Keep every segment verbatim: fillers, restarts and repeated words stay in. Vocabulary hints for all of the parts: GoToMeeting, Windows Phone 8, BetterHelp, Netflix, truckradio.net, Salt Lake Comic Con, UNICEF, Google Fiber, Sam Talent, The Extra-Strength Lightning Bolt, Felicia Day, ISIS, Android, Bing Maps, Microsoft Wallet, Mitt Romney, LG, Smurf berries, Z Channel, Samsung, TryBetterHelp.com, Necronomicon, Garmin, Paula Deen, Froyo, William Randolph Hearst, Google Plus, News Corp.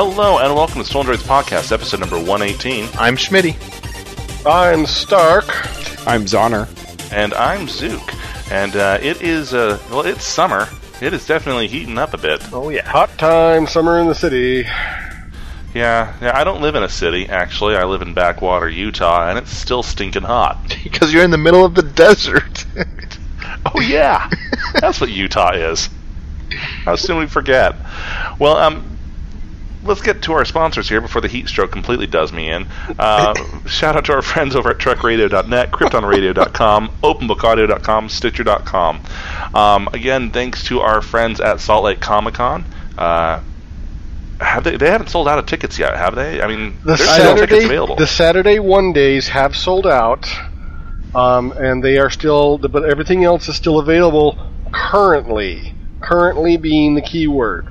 Hello and welcome to Stolen Droids Podcast, episode number one eighteen. I'm Schmitty. I'm Stark. I'm Zoner. And I'm Zook. And uh, it is, uh, well, it's summer. It is definitely heating up a bit. Oh, yeah. Hot time, summer in the city. Yeah, yeah, I don't live in a city, actually. I live in backwater, Utah, and it's still stinking hot. Because you're in the middle of the desert. Oh, yeah. That's what Utah is. How soon we forget. Well, um, let's get to our sponsors here before the heat stroke completely does me in. Uh, shout out to our friends over at truck radio dot net, krypton radio dot com, open book audio dot com, stitcher dot com. Um, again, thanks to our friends at Salt Lake Comic Con. Uh, Have they? They haven't sold out of tickets yet, have they? I mean, the there's Saturday, still tickets available. The Saturday one days have sold out, um, and they are still. But everything else is still available currently. Currently being the key word,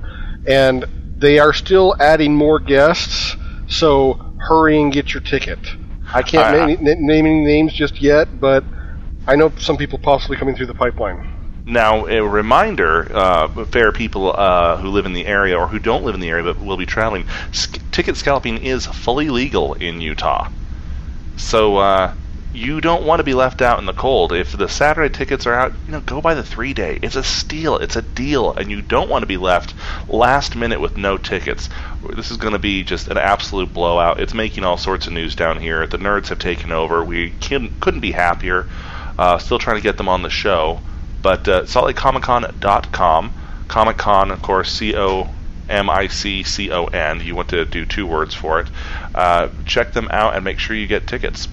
and they are still adding more guests. So hurry and get your ticket. I can't uh, name, name any names just yet, but I know some people possibly coming through the pipeline. Now, a reminder, uh, fair people uh, who live in the area or who don't live in the area but will be traveling, sc- ticket scalping is fully legal in Utah. So uh, you don't want to be left out in the cold. If the Saturday tickets are out, you know, go buy the three-day. It's a steal. It's a deal. And you don't want to be left last minute with no tickets. This is going to be just an absolute blowout. It's making all sorts of news down here. The nerds have taken over. We can, couldn't be happier. Uh, still trying to get them on the show. But uh, salt lake comic con dot com, Comic Con, of course, C O M I C C O N. You want to do two words for it. Uh, check them out and make sure you get tickets.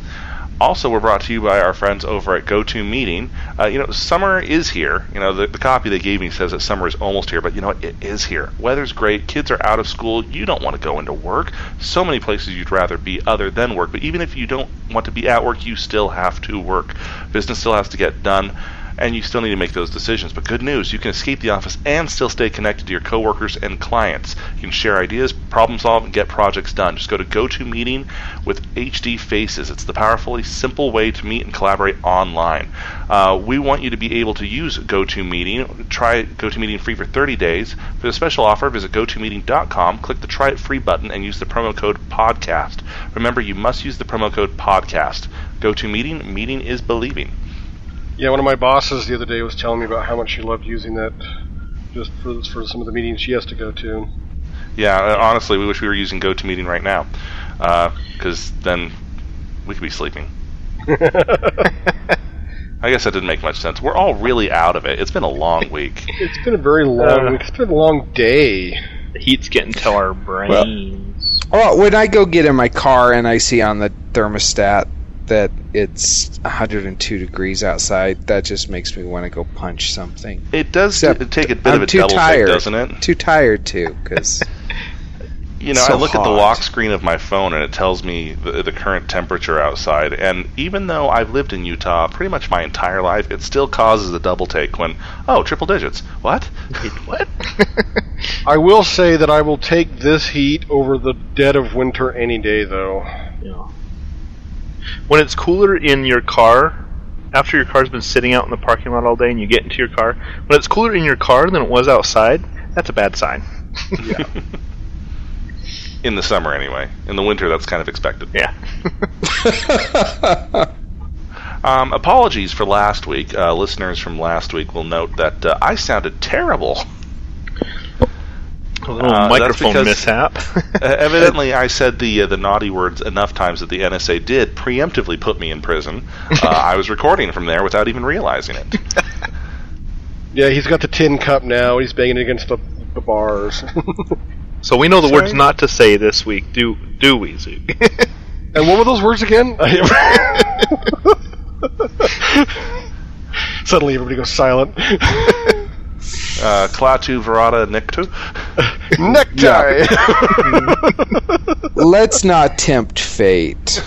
Also, we're brought to you by our friends over at GoToMeeting. Uh, you know, summer is here. You know, the, the copy they gave me says that summer is almost here, but you know what? It is here. Weather's great. Kids are out of school. You don't want to go into work. So many places you'd rather be other than work. But even if you don't want to be at work, you still have to work. Business still has to get done. And you still need to make those decisions. But good news, you can escape the office and still stay connected to your coworkers and clients. You can share ideas, problem solve, and get projects done. Just go to GoToMeeting with H D Faces. It's the powerfully simple way to meet and collaborate online. Uh, we want you to be able to use GoToMeeting. Try GoToMeeting free for thirty days. For the special offer, visit go to meeting dot com, click the Try It Free button, and use the promo code PODCAST. Remember, you must use the promo code PODCAST. GoToMeeting, meeting is believing. Yeah, one of my bosses the other day was telling me about how much she loved using that just for, for some of the meetings she has to go to. Yeah, honestly, we wish we were using GoToMeeting right now, because uh, then we could be sleeping. I guess that didn't make much sense. We're all really out of it. It's been a long week. It's been a very long uh, week. It's been a long day. The heat's getting to our brains. Well, oh, when I go get in my car and I see on the thermostat that it's one hundred two degrees outside, that just makes me want to go punch something. It does t- take a bit I'm of a double tired. Take, doesn't it? Too tired, too, because you know, so I look hot. At the lock screen of my phone, and it tells me the, the current temperature outside, and even though I've lived in Utah pretty much my entire life, it still causes a double take when, oh, triple digits. What? What? I will say that I will take this heat over the dead of winter any day, though. Yeah. When it's cooler in your car, after your car's been sitting out in the parking lot all day and you get into your car, when it's cooler in your car than it was outside, that's a bad sign. Yeah. In the summer, anyway. In the winter, that's kind of expected. Yeah. um, apologies for last week. Uh, listeners from last week will note that uh, I sounded terrible. A little uh, microphone because, mishap. uh, evidently, I said the uh, the naughty words enough times that the N S A did preemptively put me in prison. Uh, I was recording from there without even realizing it. Yeah, he's got the tin cup now. He's banging against the, the bars. So we know the Sorry? words not to say this week, do do we, Zook? And what were those words again? Suddenly, everybody goes silent. Uh, Klaatu Varada Nictu. Necktie! Let's not tempt fate.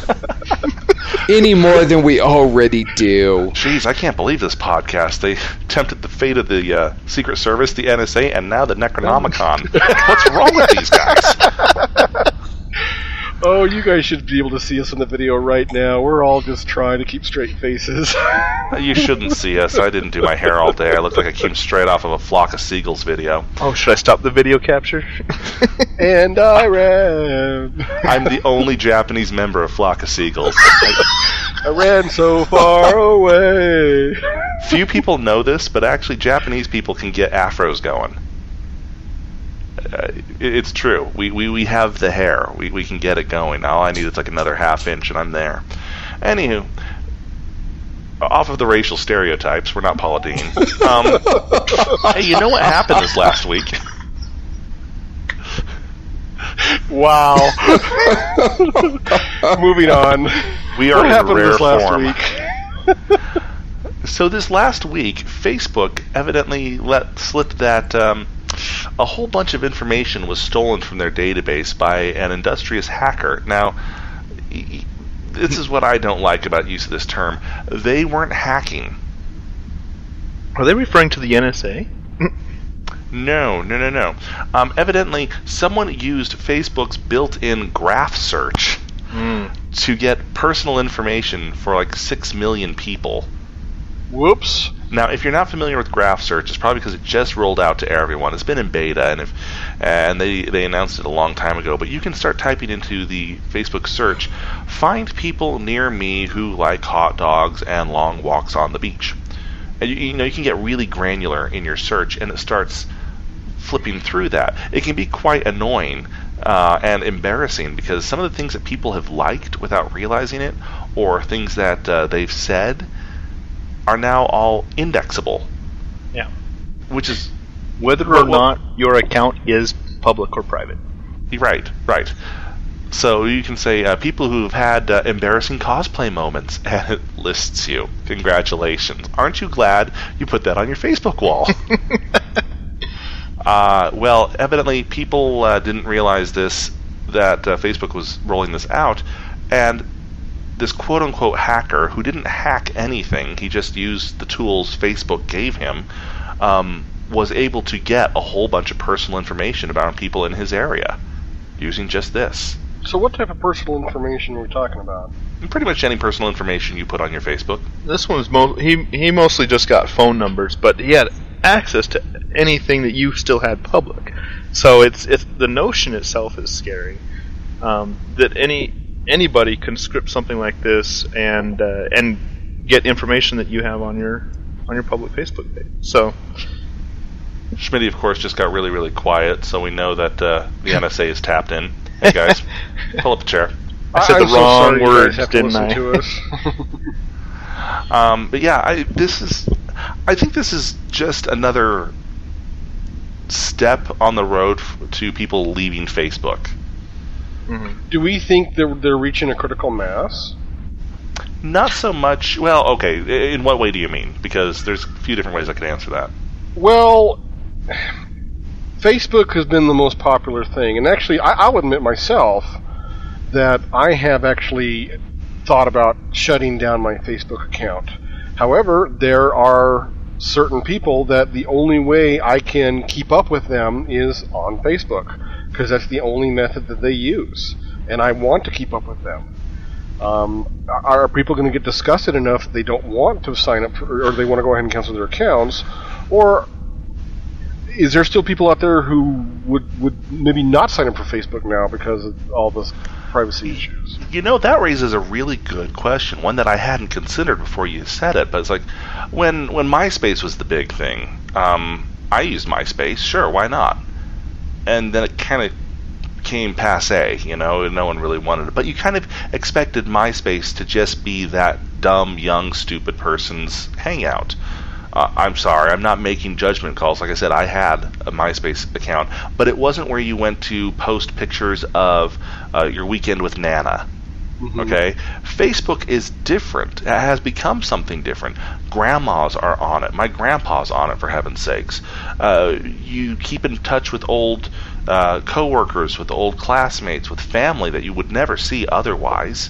Any more than we already do. Jeez, I can't believe this podcast. They tempted the fate of the uh, Secret Service, the N S A, and now the Necronomicon. What's wrong with these guys? Oh, you guys should be able to see us in the video right now. We're all just trying to keep straight faces. You shouldn't see us. I didn't do my hair all day. I looked like I came straight off of a Flock of Seagulls video. Oh, should I stop the video capture? And I ran. I'm the only Japanese member of Flock of Seagulls. I, I ran so far away. Few people know this, but actually Japanese people can get afros going. Uh, it's true. We, we we have the hair. We we can get it going. All I need is like another half inch, and I'm there. Anywho, off of the racial stereotypes, we're not Paula Deen. Um, hey, you know what happened this last week? Wow. Moving on. We are what in happened rare this last form. Week? So this last week, Facebook evidently let slip that. Um, A whole bunch of information was stolen from their database by an industrious hacker. Now, this is what I don't like about use of this term. They weren't hacking. Are they referring to the N S A? No, no, no, no. Um, evidently, someone used Facebook's built-in graph search mm. to get personal information for like six million people. Whoops. Now, if you're not familiar with graph search, it's probably because it just rolled out to everyone. It's been in beta, and if and they, they announced it a long time ago. But you can start typing into the Facebook search, find people near me who like hot dogs and long walks on the beach. And you, you know, you can get really granular in your search, and it starts flipping through that. It can be quite annoying uh, and embarrassing because some of the things that people have liked without realizing it, or things that uh, they've said, are now all indexable. Yeah. Which is... Whether or what, not your account is public or private. Right, right. So you can say, uh, people who have had uh, embarrassing cosplay moments, and it lists you. Congratulations. Aren't you glad you put that on your Facebook wall? uh, well, evidently people uh, didn't realize this, that uh, Facebook was rolling this out, and this quote-unquote hacker, who didn't hack anything, he just used the tools Facebook gave him, um, was able to get a whole bunch of personal information about people in his area using just this. So what type of personal information are we talking about? Pretty much any personal information you put on your Facebook. This one's mo- he he mostly just got phone numbers, but he had access to anything that you still had public. So it's it's the notion itself is scary, um, that any... anybody can script something like this and uh, and get information that you have on your on your public Facebook page. So, Schmitty, of course, just got really, really quiet, so we know that uh, the N S A is tapped in. Hey, guys, pull up a chair. I said I the wrong so words, didn't I? To us. um, but yeah, I, this is. I think this is just another step on the road f- to people leaving Facebook. Mm-hmm. Do we think they're, they're reaching a critical mass? Not so much. Well, okay. In what way do you mean? Because there's a few different ways I could answer that. Well, Facebook has been the most popular thing. And actually, I, I'll admit myself that I have actually thought about shutting down my Facebook account. However, there are certain people that the only way I can keep up with them is on Facebook, because that's the only method that they use, and I want to keep up with them. Um, are people going to get disgusted enough that they don't want to sign up, for, or they want to go ahead and cancel their accounts, or is there still people out there who would, would maybe not sign up for Facebook now because of all this privacy issues? You know, that raises a really good question, one that I hadn't considered before you said it, but it's like, when, when MySpace was the big thing, um, I used MySpace, sure, why not? And then it kind of became passé, you know, and no one really wanted it. But you kind of expected MySpace to just be that dumb, young, stupid person's hangout. Uh, I'm sorry, I'm not making judgment calls. Like I said, I had a MySpace account, but it wasn't where you went to post pictures of uh, your weekend with Nana. Mm-hmm. Okay? Facebook is different. It has become something different. Grandmas are on it. My grandpa's on it, for heaven's sakes. Uh, you keep in touch with old uh, coworkers, with old classmates, with family that you would never see otherwise.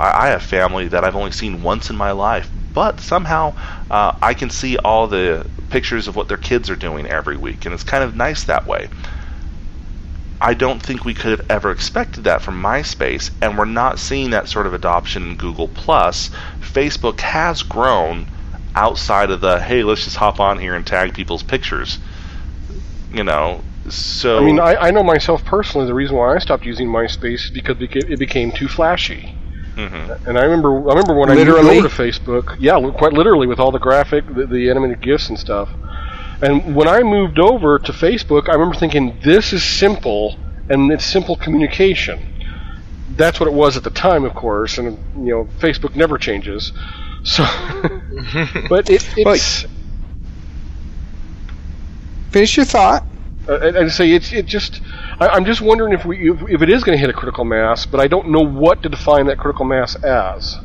I, I have family that I've only seen once in my life, but somehow uh, I can see all the pictures of what their kids are doing every week, and it's kind of nice that way. I don't think we could have ever expected that from MySpace, and we're not seeing that sort of adoption in Google Plus. Facebook has grown outside of the, hey, let's just hop on here and tag people's pictures. You know, so... I mean, I, I know myself personally, the reason why I stopped using MySpace is because it became too flashy. Mm-hmm. And I remember I remember when literally? I moved over to Facebook. Yeah, quite literally, with all the graphic, the, the animated GIFs and stuff. And when I moved over to Facebook, I remember thinking, this is simple, and it's simple communication. That's what it was at the time, of course, and, you know, Facebook never changes. So, but it, it's... But finish your thought. I'd, I'd say it's it just... I, I'm just wondering if we if, if it is going to hit a critical mass, but I don't know what to define that critical mass as.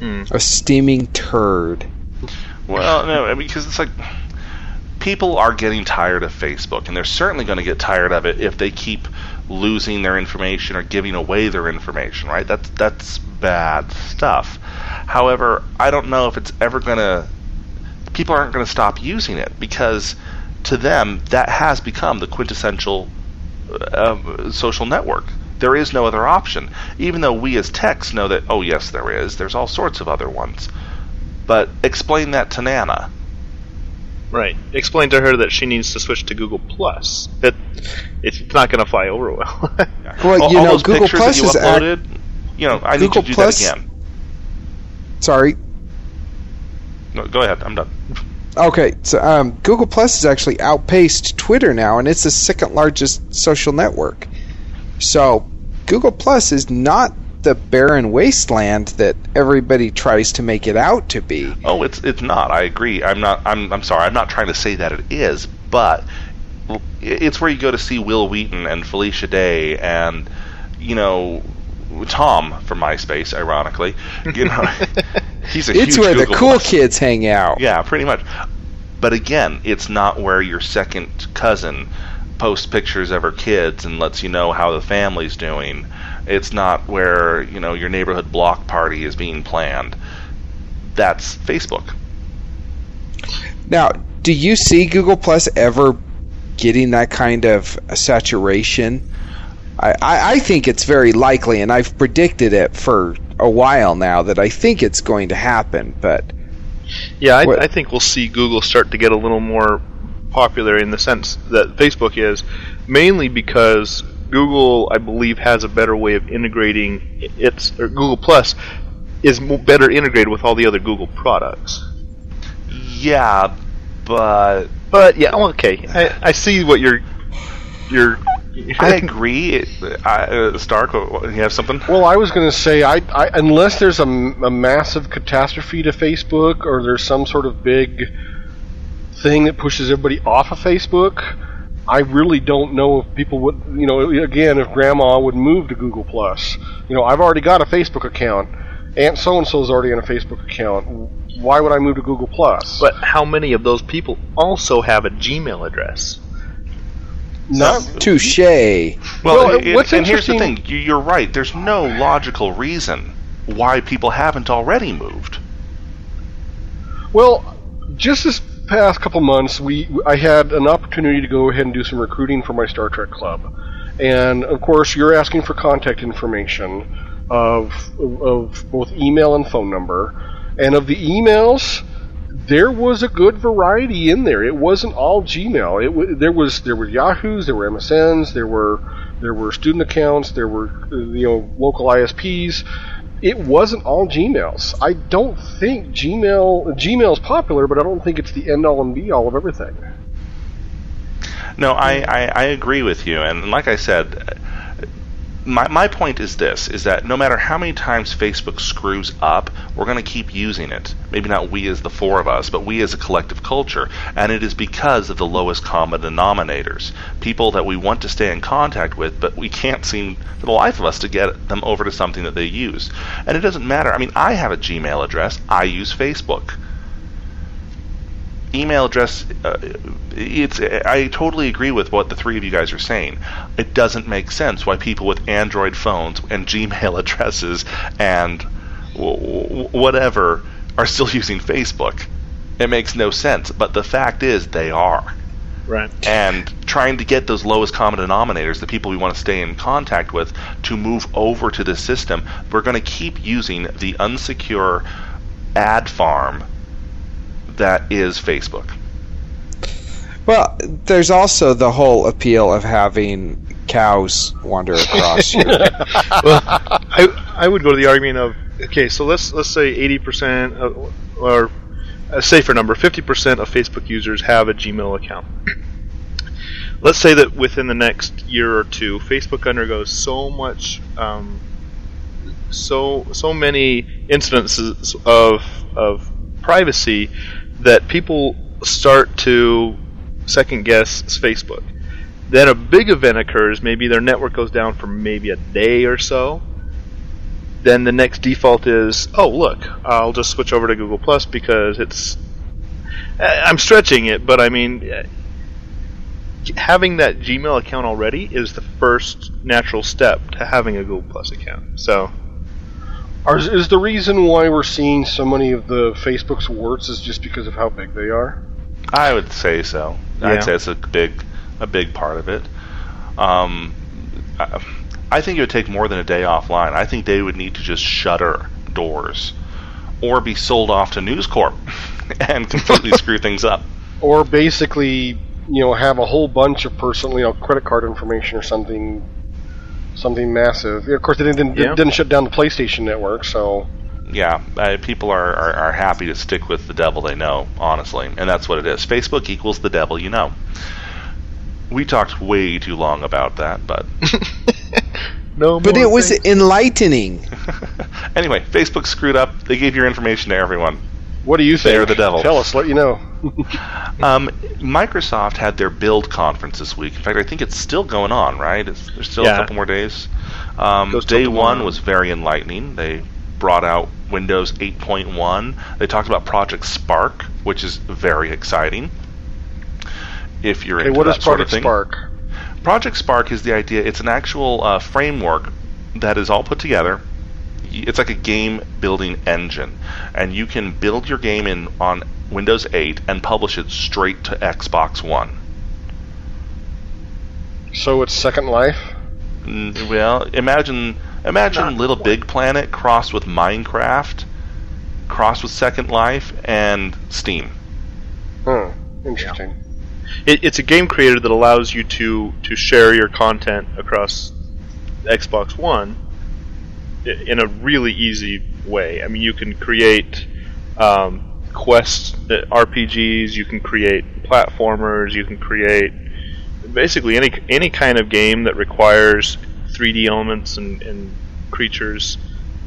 Mm. A steaming turd. Well, no, because it's like people are getting tired of Facebook, and they're certainly going to get tired of it if they keep losing their information or giving away their information, right? That's that's bad stuff. However, I don't know if it's ever going to... People aren't going to stop using it because to them, that has become the quintessential uh, social network. There is no other option. Even though we as techs know that, oh, yes, there is. There's all sorts of other ones. But explain that to Nana. Right. Explain to her that she needs to switch to Google Plus. It, it's not going to fly over well. Well, all, you all know, those Google pictures Plus that you uploaded, is you know, I Google need to do Plus, that again. Sorry. No, go ahead. I'm done. Okay. So um, Google Plus has actually outpaced Twitter now, and it's the second largest social network. So Google Plus is not the barren wasteland that everybody tries to make it out to be. Oh, it's it's not. I agree. I'm not. I'm I'm sorry. I'm not trying to say that it is, but it's where you go to see Will Wheaton and Felicia Day and, you know, Tom from MySpace. Ironically, you know, he's a huge It's where Google the cool lesson. Kids hang out. Yeah, pretty much. But again, it's not where your second cousin posts pictures of her kids and lets you know how the family's doing. It's not where, you know, your neighborhood block party is being planned. That's Facebook. Now, do you see Google Plus ever getting that kind of saturation? I, I, I think it's very likely, and I've predicted it for a while now that I think it's going to happen. But yeah, I, I think we'll see Google start to get a little more popular in the sense that Facebook is, mainly because Google, I believe, has a better way of integrating its, or Google Plus is better integrated with all the other Google products. Yeah, but but yeah, okay. I, I see what you're you're. I agree. I, uh, Stark, you have something? Well, I was going to say, I, I unless there's a, a massive catastrophe to Facebook, or there's some sort of big thing that pushes everybody off of Facebook, I really don't know if people would, you know, again, if Grandma would move to Google+. You know, I've already got a Facebook account. Aunt so-and-so's already on a Facebook account. Why would I move to Google+? But how many of those people also have a Gmail address? Not so, touche. Well, no, it, what's and here's the thing. You're right. There's no logical reason why people haven't already moved. Well, just as past couple months, we I had an opportunity to go ahead and do some recruiting for my Star Trek club, and of course, you're asking for contact information of of both email and phone number, and of the emails, there was a good variety in there. It wasn't all Gmail. It w- there was there were Yahoos, there were M S Ns, there were there were student accounts, there were you know local I S Ps. It wasn't all Gmails. I don't think Gmail Gmail's popular, but I don't think it's the end-all and be-all of everything. No, I, I, I agree with you. And like I said, my my point is this, is that no matter how many times Facebook screws up, we're going to keep using it. Maybe not we as the four of us, but we as a collective culture. And it is because of the lowest common denominators, people that we want to stay in contact with, but we can't seem, for the life of us, to get them over to something that they use. And it doesn't matter. I mean, I have a Gmail address. I use Facebook. Email address, uh, it's. I totally agree with what the three of you guys are saying. It doesn't make sense why people with Android phones and Gmail addresses and w- whatever are still using Facebook. It makes no sense, but the fact is they are. Right. And trying to get those lowest common denominators, the people we want to stay in contact with, to move over to this system. We're going to keep using the unsecure ad farm that is Facebook. Well, there's also the whole appeal of having cows wander across you. Well, I, I would go to the argument of, okay, so let's let's say eighty percent of, or a safer number, fifty percent of Facebook users have a Gmail account. Let's say that within the next year or two, Facebook undergoes so much, um, so so many incidences of of privacy that people start to second guess Facebook. Then a big event occurs. Maybe their network goes down for maybe a day or so. Then the next default is, oh, look, I'll just switch over to Google Plus because it's... I'm stretching it, but I mean, having that Gmail account already is the first natural step to having a Google Plus account. So, Are, is the reason why we're seeing so many of the Facebook's warts is just because of how big they are? I would say so. Yeah. I'd say it's a big... a big part of it. Um, I, I think it would take more than a day offline. I think they would need to just shutter doors or be sold off to News Corp and completely screw things up. Or basically, you know, have a whole bunch of personal, you know, credit card information or something, something massive. Of course, they didn't, yeah. didn't shut down the PlayStation Network, so... Yeah, uh, people are, are, are happy to stick with the devil they know, honestly. And that's what it is. Facebook equals the devil you know. We talked way too long about that, but... no, But it things. was enlightening. Anyway, Facebook screwed up. They gave your information to everyone. What do you think? They're the devil. Tell us. Let you know. um, Microsoft had their Build conference this week. In fact, I think it's still going on, right? It's, there's still yeah. a couple more days. Um, day one was very enlightening. They brought out Windows eight point one. They talked about Project Spark, which is very exciting. If you're into hey, what that is sort Project of thing. Spark? Project Spark is the idea. It's an actual uh, framework that is all put together. It's like a game building engine, and you can build your game in on Windows eight and publish it straight to Xbox One. So it's Second Life? Mm, well, imagine imagine Not Little Big Planet crossed with Minecraft, crossed with Second Life and Steam. Hmm. Interesting. Yeah. It, it's a game creator that allows you to, to share your content across Xbox One in a really easy way. I mean, you can create um, quests, uh, R P Gs, you can create platformers, you can create basically any any kind of game that requires three D elements and, and creatures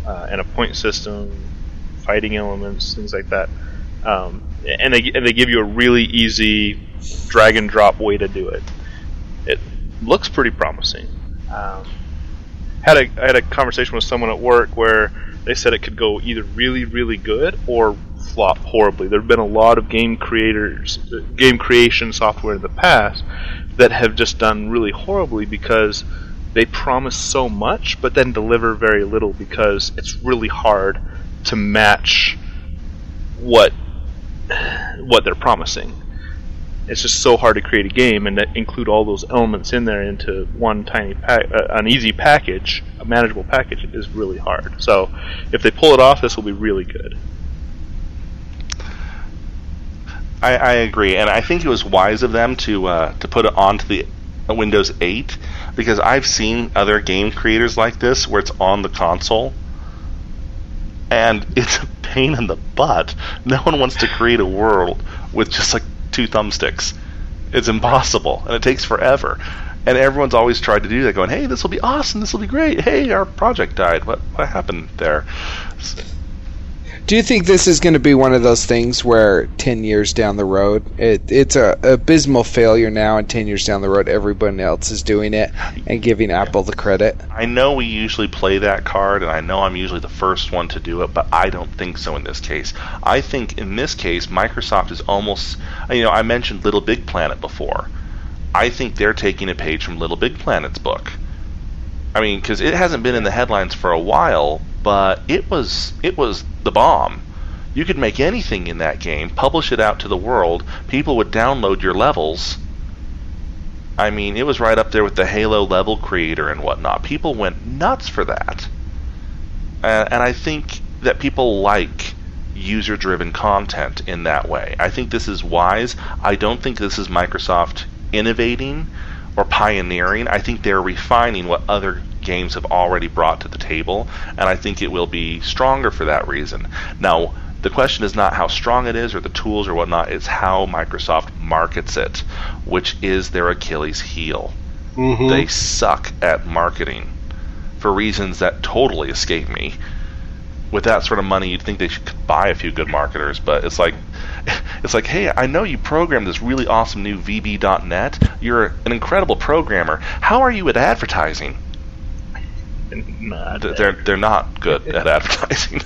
uh, and a point system, fighting elements, things like that. Um, and they and they give you a really easy drag and drop way to do it. It looks pretty promising. Um, had a I had a conversation with someone at work where they said it could go either really really good or flop horribly. There have been a lot of game creators, game creation software in the past that have just done really horribly because they promise so much but then deliver very little because it's really hard to match what what they're promising. It's just so hard to create a game and include all those elements in there into one tiny, pack, uh, an easy package, a manageable package is really hard. So, if they pull it off, this will be really good. I, I agree, and I think it was wise of them to uh, to put it onto the Windows eight because I've seen other game creators like this where it's on the console, and it's a pain in the butt. No one wants to create a world with just like two thumbsticks. It's impossible, and it takes forever. And everyone's always tried to do that, going, "Hey, this will be awesome. This will be great. Hey, our project died. What what happened there?" Do you think this is going to be one of those things where ten years down the road, it, it's a abysmal failure now, and ten years down the road, everyone else is doing it and giving Apple the credit? I know we usually play that card, and I know I'm usually the first one to do it, but I don't think so in this case. I think in this case, Microsoft is almost, you know, I mentioned Little Big Planet before. I think they're taking a page from Little Big Planet's book. I mean, because it hasn't been in the headlines for a while, but it was it was the bomb. You could make anything in that game, publish it out to the world, people would download your levels, I mean, it was right up there with the Halo level creator and whatnot. People went nuts for that. Uh, and I think that people like user-driven content in that way. I think this is wise. I don't think this is Microsoft innovating or pioneering. I think they're refining what other games have already brought to the table, and I think it will be stronger for that reason. Now, the question is not how strong it is or the tools or whatnot, it's how Microsoft markets it, which is their Achilles heel. Mm-hmm. They suck at marketing for reasons that totally escape me. With that sort of money, you'd think they should buy a few good marketers, but it's like, it's like, hey, I know you programmed this really awesome new V B dot net. You're an incredible programmer. How are you at advertising? Not they're they're not good at advertising.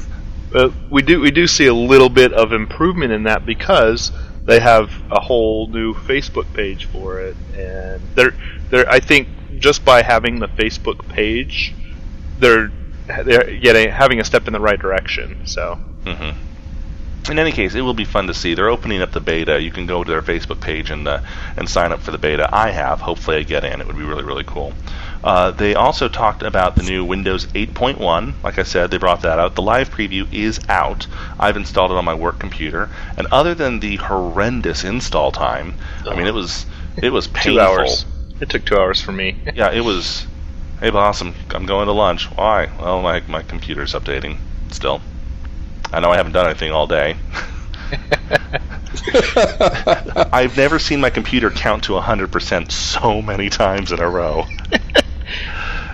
But we do we do see a little bit of improvement in that because they have a whole new Facebook page for it, and they're they're I think just by having the Facebook page, they're. They're getting, having a step in the right direction. So, mm-hmm. In any case, it will be fun to see. They're opening up the beta. You can go to their Facebook page and uh, and sign up for the beta. I have. Hopefully I get in. It would be really, really cool. Uh, they also talked about the new Windows eight point one. Like I said, they brought that out. The live preview is out. I've installed it on my work computer. And other than the horrendous install time, oh. I mean, it was, it was painful. Two hours. It took two hours for me. Yeah, it was... Hey boss, I'm, I'm going to lunch. Why? Well, my, my computer's updating still. I know I haven't done anything all day. I've never seen my computer count to one hundred percent so many times in a row.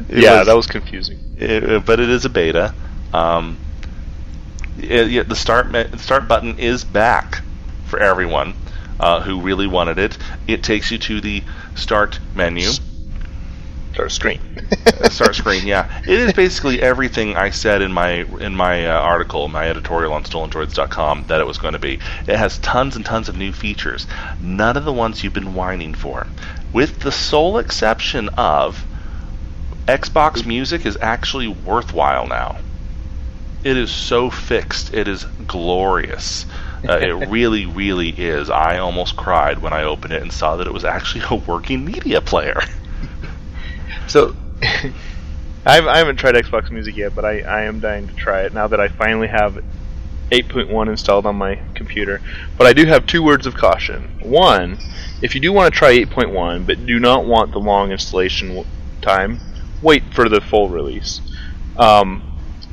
Yeah, was, that was confusing. It, but it is a beta. Um, it, it, the start, start button is back for everyone uh, who really wanted it. It takes you to the start menu. Start screen. Start screen, yeah. It is basically everything I said in my in my uh, article, my editorial on stolen droids dot com, that it was going to be. It has tons and tons of new features. None of the ones you've been whining for. With the sole exception of Xbox Music is actually worthwhile now. It is so fixed. It is glorious. Uh, it really, really is. I almost cried when I opened it and saw that it was actually a working media player. So, I've, I haven't tried Xbox Music yet, but I, I am dying to try it now that I finally have eight point one installed on my computer. But I do have two words of caution. One, if you do want to try eight point one, but do not want the long installation time, wait for the full release. Um,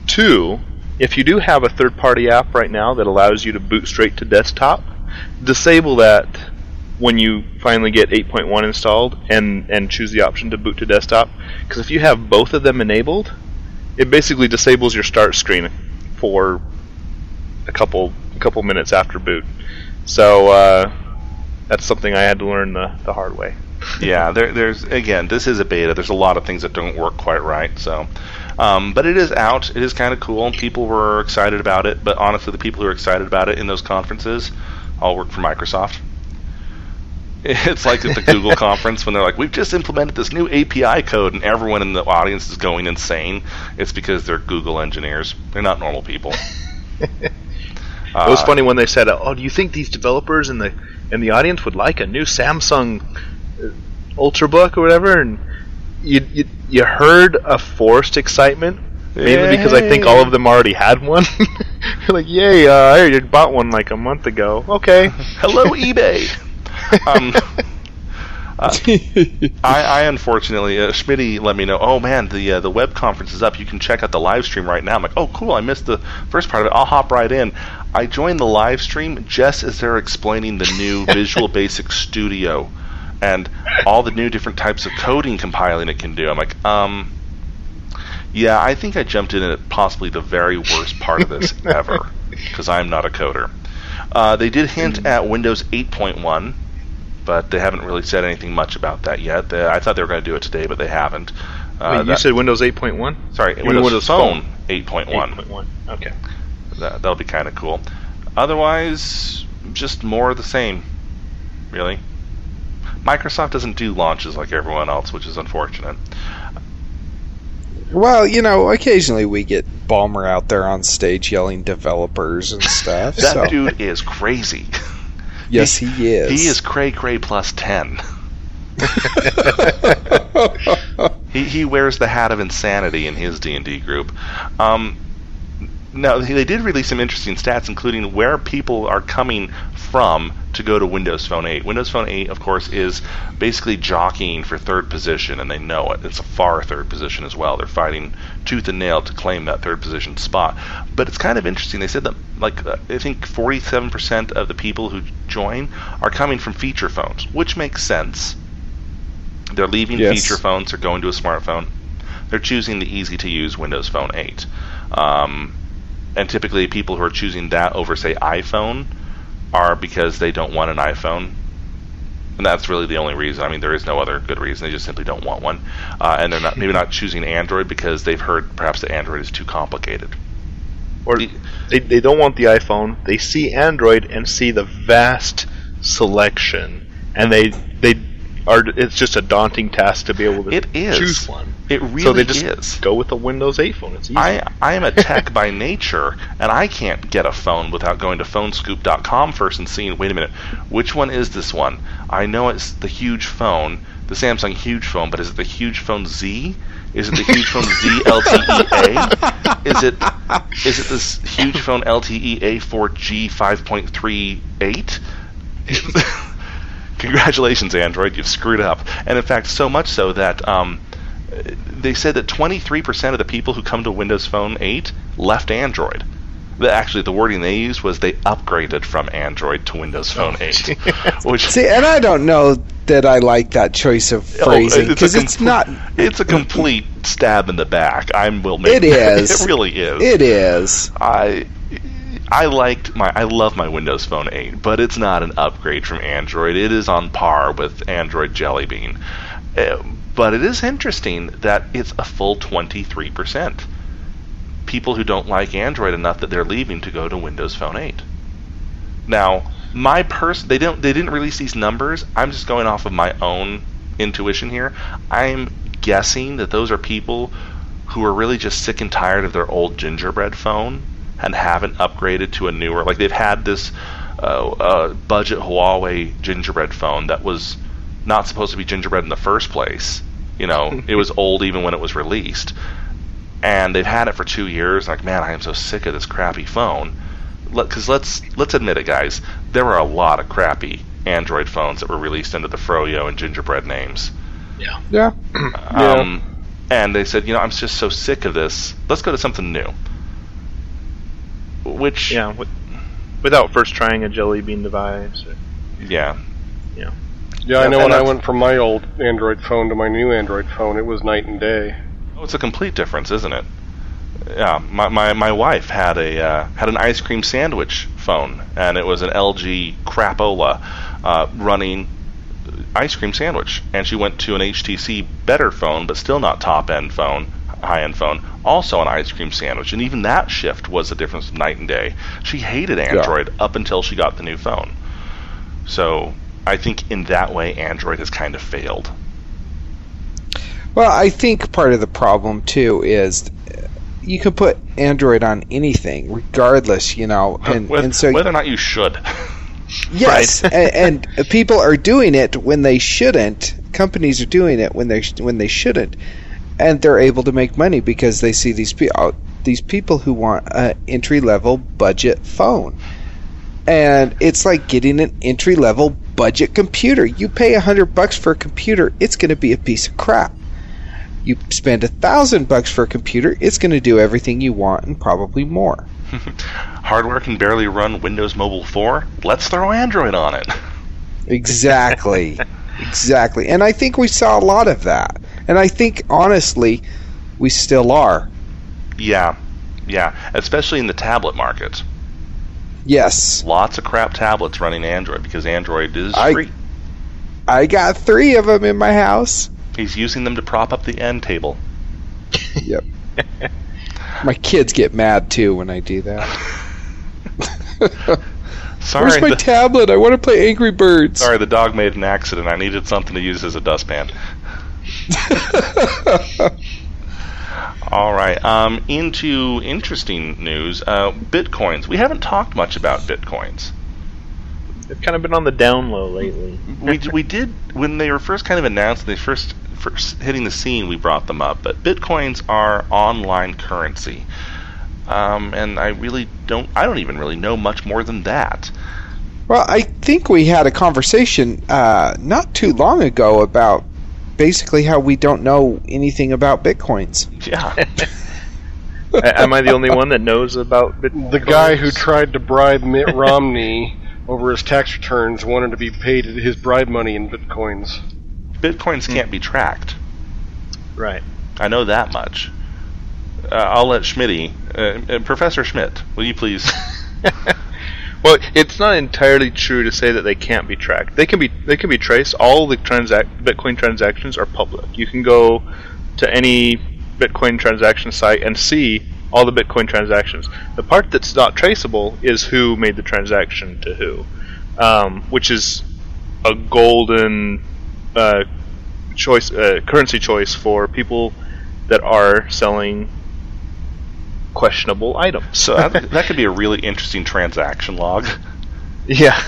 two, if you do have a third-party app right now that allows you to boot straight to desktop, disable that when you finally get eight point one installed and, and choose the option to boot to desktop. Because if you have both of them enabled, it basically disables your start screen for a couple a couple minutes after boot. So uh, that's something I had to learn the, the hard way. Yeah, there, there's again, this is a beta. There's a lot of things that don't work quite right. So, um, but it is out. It is kind of cool. People were excited about it. But honestly, the people who are excited about it in those conferences all work for Microsoft. It's like at the Google conference when they're like, we've just implemented this new A P I code, and everyone in the audience is going insane. It's because they're Google engineers. They're not normal people. It was uh, funny when they said, oh, do you think these developers in the in the audience would like a new Samsung Ultrabook or whatever? And you you, you heard a forced excitement, mainly yay. Because I think all of them already had one. You're like, yay, uh, I already bought one like a month ago. Okay. Hello, eBay. um, uh, I, I unfortunately, uh, Schmitty let me know, oh man, the uh, the web conference is up. You can check out the live stream right now. I'm like, oh cool, I missed the first part of it. I'll hop right in. I joined the live stream just as they're explaining the new Visual Basic Studio and all the new different types of coding compiling it can do. I'm like, um, yeah, I think I jumped in at possibly the very worst part of this ever because I'm not a coder. Uh, they did hint at Windows eight point one. But they haven't really said anything much about that yet. They, I thought they were going to do it today, but they haven't. Uh, Wait, you said Windows eight point one? Sorry, Windows, Windows Phone eight point one. eight point one, okay. That, that'll be kind of cool. Otherwise, just more of the same, really. Microsoft doesn't do launches like everyone else, which is unfortunate. Well, you know, occasionally we get Ballmer out there on stage yelling developers and stuff. That so. Dude is crazy. Yes, he, he is. He is cray cray plus ten. he he wears the hat of insanity in his D and D group. Um, now, they did release some interesting stats, including where people are coming from to go to Windows Phone eight. Windows Phone eight, of course, is basically jockeying for third position, and they know it. It's a far third position as well. They're fighting tooth and nail to claim that third position spot. But it's kind of interesting. They said that, like, I think forty-seven percent of the people who join are coming from feature phones, which makes sense. They're leaving yes. feature phones. They're going to a smartphone. They're choosing the easy-to-use Windows Phone eight. Um... And typically people who are choosing that over, say, iPhone are because they don't want an iPhone. And that's really the only reason. I mean, there is no other good reason. They just simply don't want one. Uh, and they're not maybe not choosing Android because they've heard perhaps that Android is too complicated. Or they, they don't want the iPhone. They see Android and see the vast selection. And they they are it's just a daunting task to be able to it is. choose one. It really so they just is. Go with a Windows eight phone. It's easy. I, I am a tech by nature, and I can't get a phone without going to phone scoop dot com first and seeing, wait a minute, which one is this one? I know it's the huge phone, the Samsung huge phone, but is it the huge phone Z? Is it the huge phone Z L T E A? Is it is it this huge phone L T E A four G five point three eight? Congratulations, Android, you've screwed up. And in fact, so much so that... Um, they said that twenty-three percent of the people who come to Windows Phone eight left Android. The, actually, the wording they used was they upgraded from Android to Windows Phone eight. Which, see, and I don't know that I like that choice of phrasing, because oh, it's, it's not... It's a complete stab in the back. I will make it is. It really is. It is. I... I liked my, I love my Windows Phone eight, but it's not an upgrade from Android. It is on par with Android Jelly Bean. Uh, but it is interesting that it's a full twenty-three percent. People who don't like Android enough that they're leaving to go to Windows Phone eight. Now, my pers- they don't, they didn't release these numbers. I'm just going off of my own intuition here. I'm guessing that those are people who are really just sick and tired of their old Gingerbread phone and haven't upgraded to a newer, like they've had this uh, uh, budget Huawei Gingerbread phone that was not supposed to be Gingerbread in the first place. You know, it was old even when it was released, and they've had it for two years. Like, man, I am so sick of this crappy phone. Because Let, let's let's admit it, guys, there were a lot of crappy Android phones that were released under the Froyo and Gingerbread names. Yeah, yeah. um, yeah. And they said, you know, I'm just so sick of this. Let's go to something new. Which, yeah, with, without first trying a Jelly Bean device. Or, yeah, yeah. Yeah, I know when I went from my old Android phone to my new Android phone, it was night and day. Oh, it's a complete difference, isn't it? Yeah, my my, my wife had a uh, had an Ice Cream Sandwich phone, and it was an L G Crapola uh, running Ice Cream Sandwich, and she went to an H T C better phone, but still not top-end phone, high-end phone, also an Ice Cream Sandwich, and even that shift was a difference night and day. She hated Android yeah. up until she got the new phone. So... I think in that way, Android has kind of failed. Well, I think part of the problem, too, is you can put Android on anything, regardless, you know. And, With, and so whether or not you should. Yes, right. and, and people are doing it when they shouldn't. Companies are doing it when they when they shouldn't. And they're able to make money because they see these, pe- oh, these people who want an entry-level budget phone. And it's like getting an entry-level budget computer. You pay a hundred bucks for a computer, it's going to be a piece of crap. You spend a thousand bucks for a computer, it's going to do everything you want and probably more. Hardware can barely run Windows Mobile four. Let's throw Android on it. Exactly. Exactly. And I think we saw a lot of that. And I think, honestly, we still are. Yeah. Yeah. Especially in the tablet market. Yes. Lots of crap tablets running Android because Android is I, free. I got three of them in my house. He's using them to prop up the end table. Yep. My kids get mad, too, when I do that. Sorry, where's my the, tablet? I want to play Angry Birds. Sorry, the dog made an accident. I needed something to use as a dustpan. All right. Um, into interesting news, uh, bitcoins. We haven't talked much about bitcoins. They've kind of been on the down low lately. we we did when they were first kind of announced. They first first hitting the scene. We brought them up, but bitcoins are online currency, um, and I really don't. I don't even really know much more than that. Well, I think we had a conversation uh, not too long ago about basically how we don't know anything about bitcoins. Yeah. Am I the only one that knows about bitcoins? The guy who tried to bribe Mitt Romney over his tax returns wanted to be paid his bribe money in bitcoins. Bitcoins can't hmm. be tracked. Right. I know that much. Uh, I'll let Schmitty, uh, uh, Professor Schmidt, will you please? Well, it's not entirely true to say that they can't be tracked. They can be. They can be traced. All the transac- Bitcoin transactions are public. You can go to any Bitcoin transaction site and see all the Bitcoin transactions. The part that's not traceable is who made the transaction to who, um, which is a golden uh, choice, uh, currency choice for people that are selling questionable items. So that, that could be a really interesting transaction log. Yeah.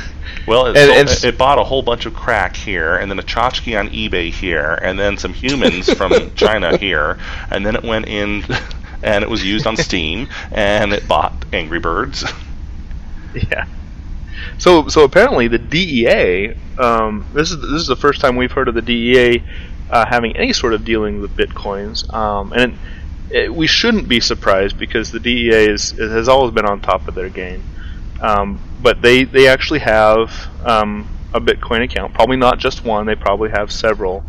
Well, it, and, sold, and it bought a whole bunch of crack here, and then a tchotchke on eBay here, and then some humans from China here, and then it went in, and it was used on Steam, and it bought Angry Birds. Yeah. So, so apparently the D E A. Um, this is this is the first time we've heard of the D E A uh, having any sort of dealing with bitcoins, um, and it, it, we shouldn't be surprised because the D E A is it has always been on top of their game. Um, but they, they actually have um, a Bitcoin account. Probably not just one. They probably have several.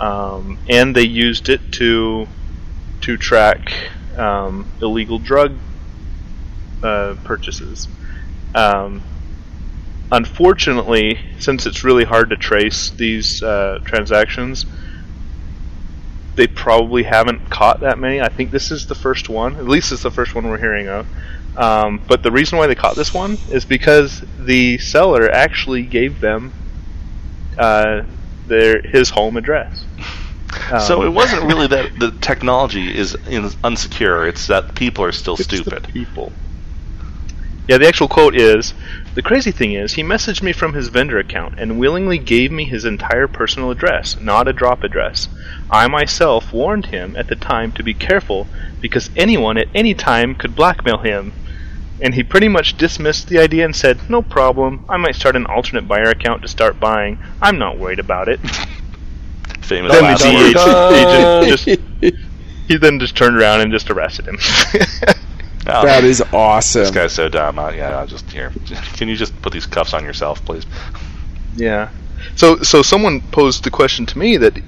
Um, and they used it to to track um, illegal drug uh, purchases. Um, unfortunately, since it's really hard to trace these uh, transactions, they probably haven't caught that many. I think this is the first one. At least it's the first one we're hearing of. Um, but the reason why they caught this one is because the seller actually gave them uh, their his home address. Um, so it wasn't really that the technology is, is unsecure; it's that people are still it's stupid. The people. Yeah, the actual quote is: "The crazy thing is, he messaged me from his vendor account and willingly gave me his entire personal address, not a drop address. I myself warned him at the time to be careful because anyone at any time could blackmail him. And he pretty much dismissed the idea and said, no problem, I might start an alternate buyer account to start buying. I'm not worried about it." Famous then last words. He, just, he then just turned around and just arrested him. Oh, that is awesome. This guy's so dumb. I, yeah, I'll just here. Can you just put these cuffs on yourself, please? Yeah. So so someone posed the question to me that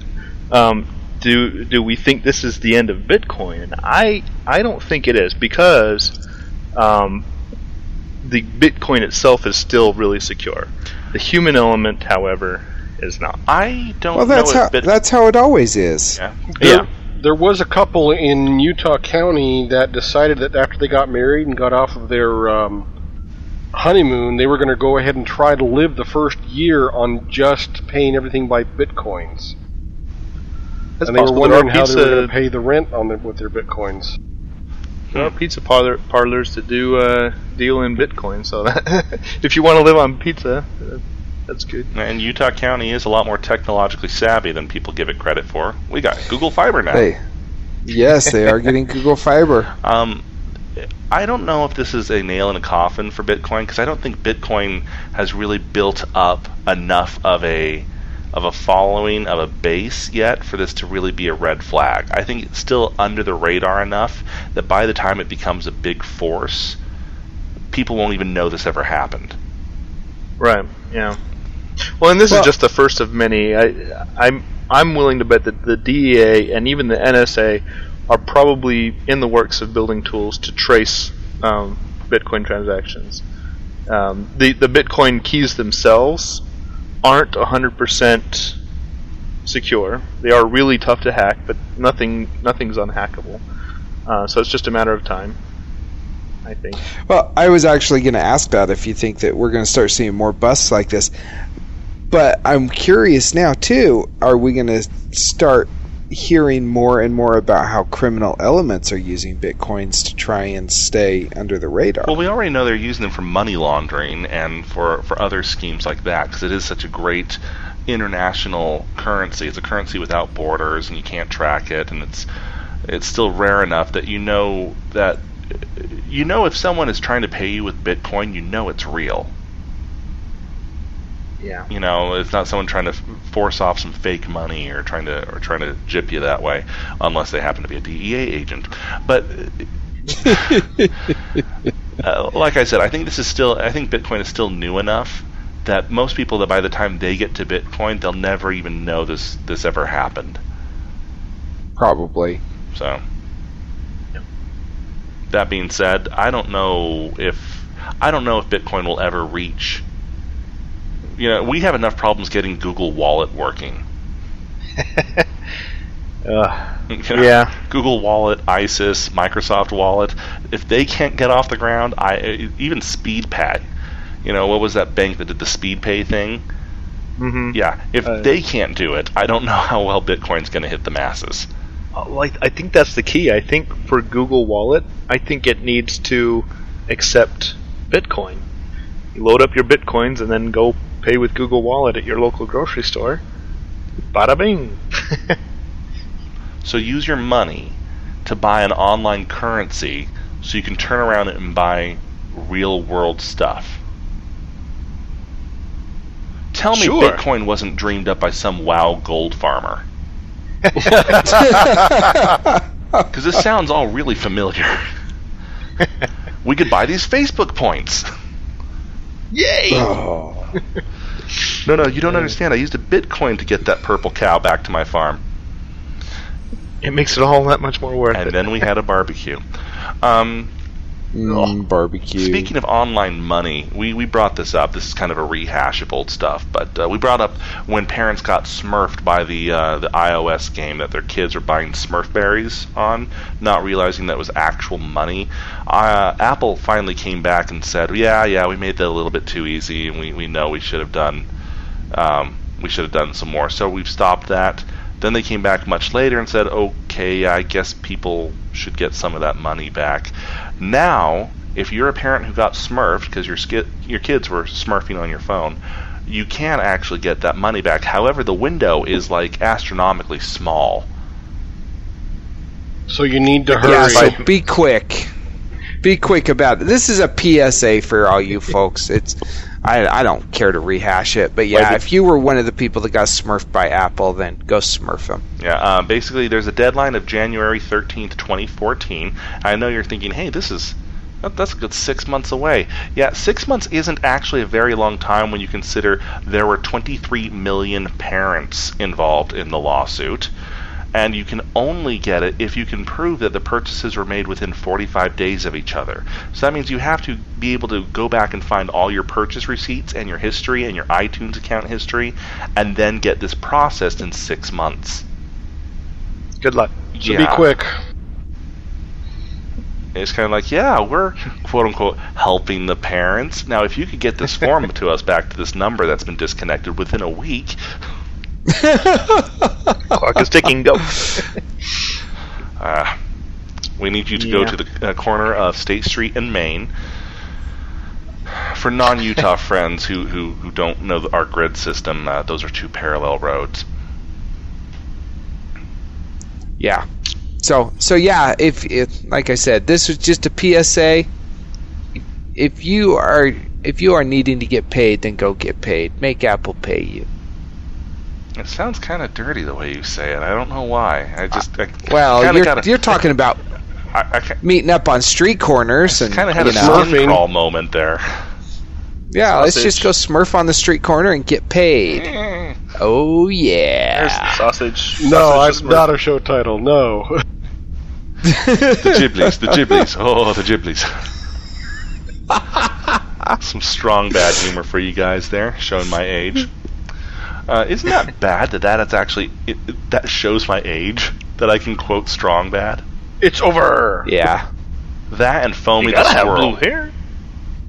um, do do we think this is the end of Bitcoin? And I I don't think it is because um, the Bitcoin itself is still really secure. The human element, however, is not. I don't. Well, that's know how Bit- that's how it always is. Yeah. Yeah. There was a couple in Utah County that decided that after they got married and got off of their um, honeymoon, they were going to go ahead and try to live the first year on just paying everything by bitcoins. That's and they possible. were wondering how they were going to pay the rent on the, with their bitcoins. There are pizza parlor, parlors that do uh, deal in bitcoin, so that if you want to live on pizza, uh, that's good. And Utah County is a lot more technologically savvy than people give it credit for. We got Google Fiber now. Hey. Yes, they are getting Google Fiber. Um, I don't know if this is a nail in a coffin for Bitcoin because I don't think Bitcoin has really built up enough of a of a following, of a base yet for this to really be a red flag. I think it's still under the radar enough that by the time it becomes a big force, people won't even know this ever happened. Right, yeah. Well, and this well, is just the first of many. I, I'm I'm willing to bet that the D E A and even the N S A are probably in the works of building tools to trace um, Bitcoin transactions. Um, the the Bitcoin keys themselves aren't one hundred percent secure. They are really tough to hack, but nothing nothing's unhackable. Uh, so it's just a matter of time, I think. Well, I was actually going to ask that if you think that we're going to start seeing more busts like this. But I'm curious now, too, are we going to start hearing more and more about how criminal elements are using bitcoins to try and stay under the radar. Well, we already know they're using them for money laundering and for, for other schemes like that, because it is such a great international currency. It's a currency without borders, and you can't track it, and it's it's still rare enough that you know that you know if someone is trying to pay you with bitcoin, you know it's real. Yeah. You know, it's not someone trying to force off some fake money or trying to or trying to gyp you that way, unless they happen to be a D E A agent. But uh, like I said, I think this is still I think Bitcoin is still new enough that most people, that by the time they get to Bitcoin, they'll never even know this this ever happened. Probably. So that being said, I don't know if I don't know if Bitcoin will ever reach. You know, we have enough problems getting Google Wallet working. uh, you know, yeah. Google Wallet, ISIS, Microsoft Wallet. If they can't get off the ground, I even SpeedPay. You know, what was that bank that did the SpeedPay thing? Mm-hmm. Yeah. If uh, they can't do it, I don't know how well Bitcoin's going to hit the masses. Well, I think that's the key. I think for Google Wallet, I think it needs to accept Bitcoin. You load up your Bitcoins and then go pay with Google Wallet at your local grocery store. Bada bing! So use your money to buy an online currency so you can turn around and buy real world stuff. Tell me sure. Bitcoin wasn't dreamed up by some WoW gold farmer. Because this sounds all really familiar. We could buy these Facebook points. Yay! Oh. No, no, you don't understand. I used a Bitcoin to get that purple cow back to my farm. It makes it all that much more worth and it. And then we had a barbecue. Um, mm, oh. Barbecue. Speaking of online money, we, we brought this up. This is kind of a rehash of old stuff, but uh, we brought up when parents got smurfed by the uh, the iOS game that their kids were buying Smurf berries on, not realizing that was actual money. Uh, Apple finally came back and said, "Yeah, yeah, we made that a little bit too easy, and we, we know we should have done um, we should have done some more." So we've stopped that. Then they came back much later and said, "Okay, I guess people should get some of that money back." Now, if you're a parent who got smurfed because your sk- your kids were smurfing on your phone, you can actually get that money back. However, the window is like astronomically small. So you need to hurry. Yeah, so be quick. Be quick about it. This is a P S A for all you folks. It's I, I don't care to rehash it, but yeah, if you were one of the people that got smurfed by Apple, then go smurf them. Yeah, uh, basically there's a deadline of January thirteenth, twenty fourteen. I know you're thinking, hey, this is that's a good six months away. Yeah, six months isn't actually a very long time when you consider there were twenty-three million parents involved in the lawsuit. And you can only get it if you can prove that the purchases were made within forty-five days of each other. So that means you have to be able to go back and find all your purchase receipts and your history and your iTunes account history, and then get this processed in six months. Good luck. So yeah. Be quick. It's kind of like, yeah, we're quote-unquote helping the parents. Now, if you could get this form to us back to this number that's been disconnected within a week... Clock is ticking, go. uh, we need you to yeah. go to the uh, corner of State Street and Main. For non-Utah friends who, who, who don't know our grid system, uh, those are two parallel roads. Yeah. So, so yeah, if, if like I said, this was just a P S A. If you are if you are needing to get paid, then go get paid. Make Apple pay you. It sounds kind of dirty the way you say it. I don't know why. I just I well, you're, gotta, you're talking about I, I meeting up on street corners and kind of had a smurfing crawl moment there. Yeah, sausage. Let's just go smurf on the street corner and get paid. Mm. Oh yeah, there's the sausage. No, that's not a show title. No, the Ghiblis, the Ghiblis, oh the Ghiblis. Some strong bad humor for you guys there, showing my age. Uh, isn't that bad that that's actually it, it, that shows my age that I can quote strong bad? It's over. Yeah, that and Foamy the Squirrel. You gotta have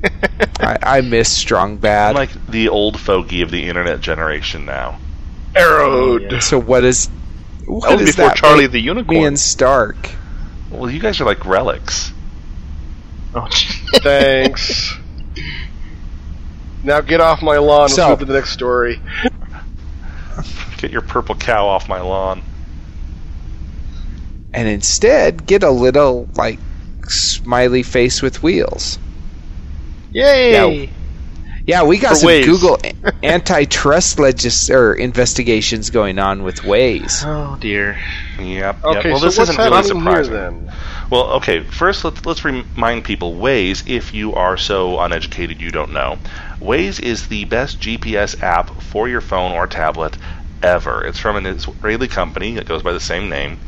blue hair. I, I miss strong bad. I'm like the old fogey of the internet generation now. Arrowed. Oh, yeah. So what is What that was is before that Charlie like, the Unicorn. Me and Stark. Well, you guys are like relics. Oh, thanks. Now get off my lawn. So, let's move to the next story. Get your purple cow off my lawn. And instead, get a little, like, smiley face with wheels. Yay! Now, yeah, we got For some Waze. Google antitrust legis- or investigations going on with Waze. Oh, dear. Yep. Okay, yep. Well, so this what's isn't really surprising. Here, then? Well, okay, first let's, let's remind people Waze, if you are so uneducated you don't know. Waze is the best G P S app for your phone or tablet ever. It's from an Israeli company that goes by the same name.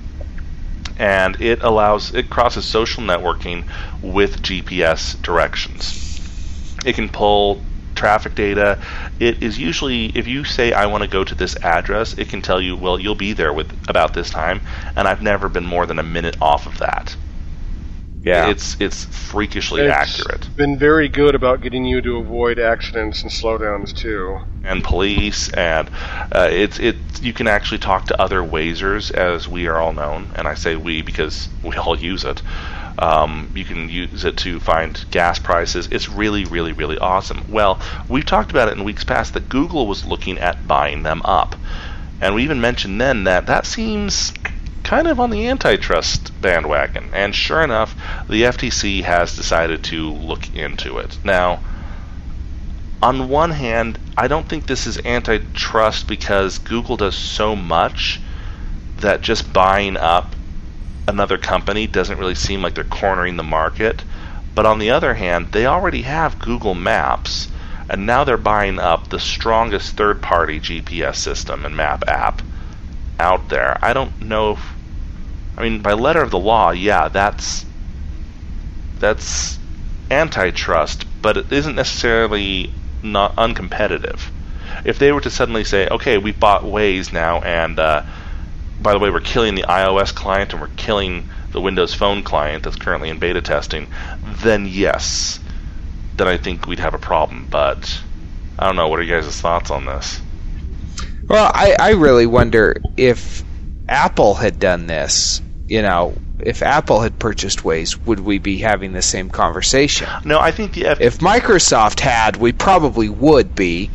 And it allows, it crosses social networking with G P S directions. It can pull traffic data. It is usually, if you say, I want to go to this address, it can tell you, well, you'll be there with about this time, and I've never been more than a minute off of that. Yeah. It's it's freakishly it's accurate. It's been very good about getting you to avoid accidents and slowdowns, too. And police, and uh, it's it. you can actually talk to other Wazers, as we are all known, and I say we because we all use it. Um, you can use it to find gas prices. It's really, really, really awesome. Well, we've talked about it in weeks past that Google was looking at buying them up. And we even mentioned then that that seems kind of on the antitrust bandwagon, and sure enough, the F T C has decided to look into it. Now, on one hand, I don't think this is antitrust because Google does so much that just buying up another company doesn't really seem like they're cornering the market. But on the other hand, they already have Google Maps, and now they're buying up the strongest third-party G P S system and map app out there. I don't know if, I mean, by letter of the law, yeah, that's that's antitrust, but it isn't necessarily not uncompetitive. If they were to suddenly say, okay, we bought Waze now, and uh, by the way, we're killing the iOS client and we're killing the Windows Phone client that's currently in beta testing, then yes, then I think we'd have a problem. But I don't know, what are you guys' thoughts on this? Well, I, I really wonder if Apple had done this, you know, if Apple had purchased Waze, would we be having the same conversation? No, I think the F- if Microsoft had, we probably would be.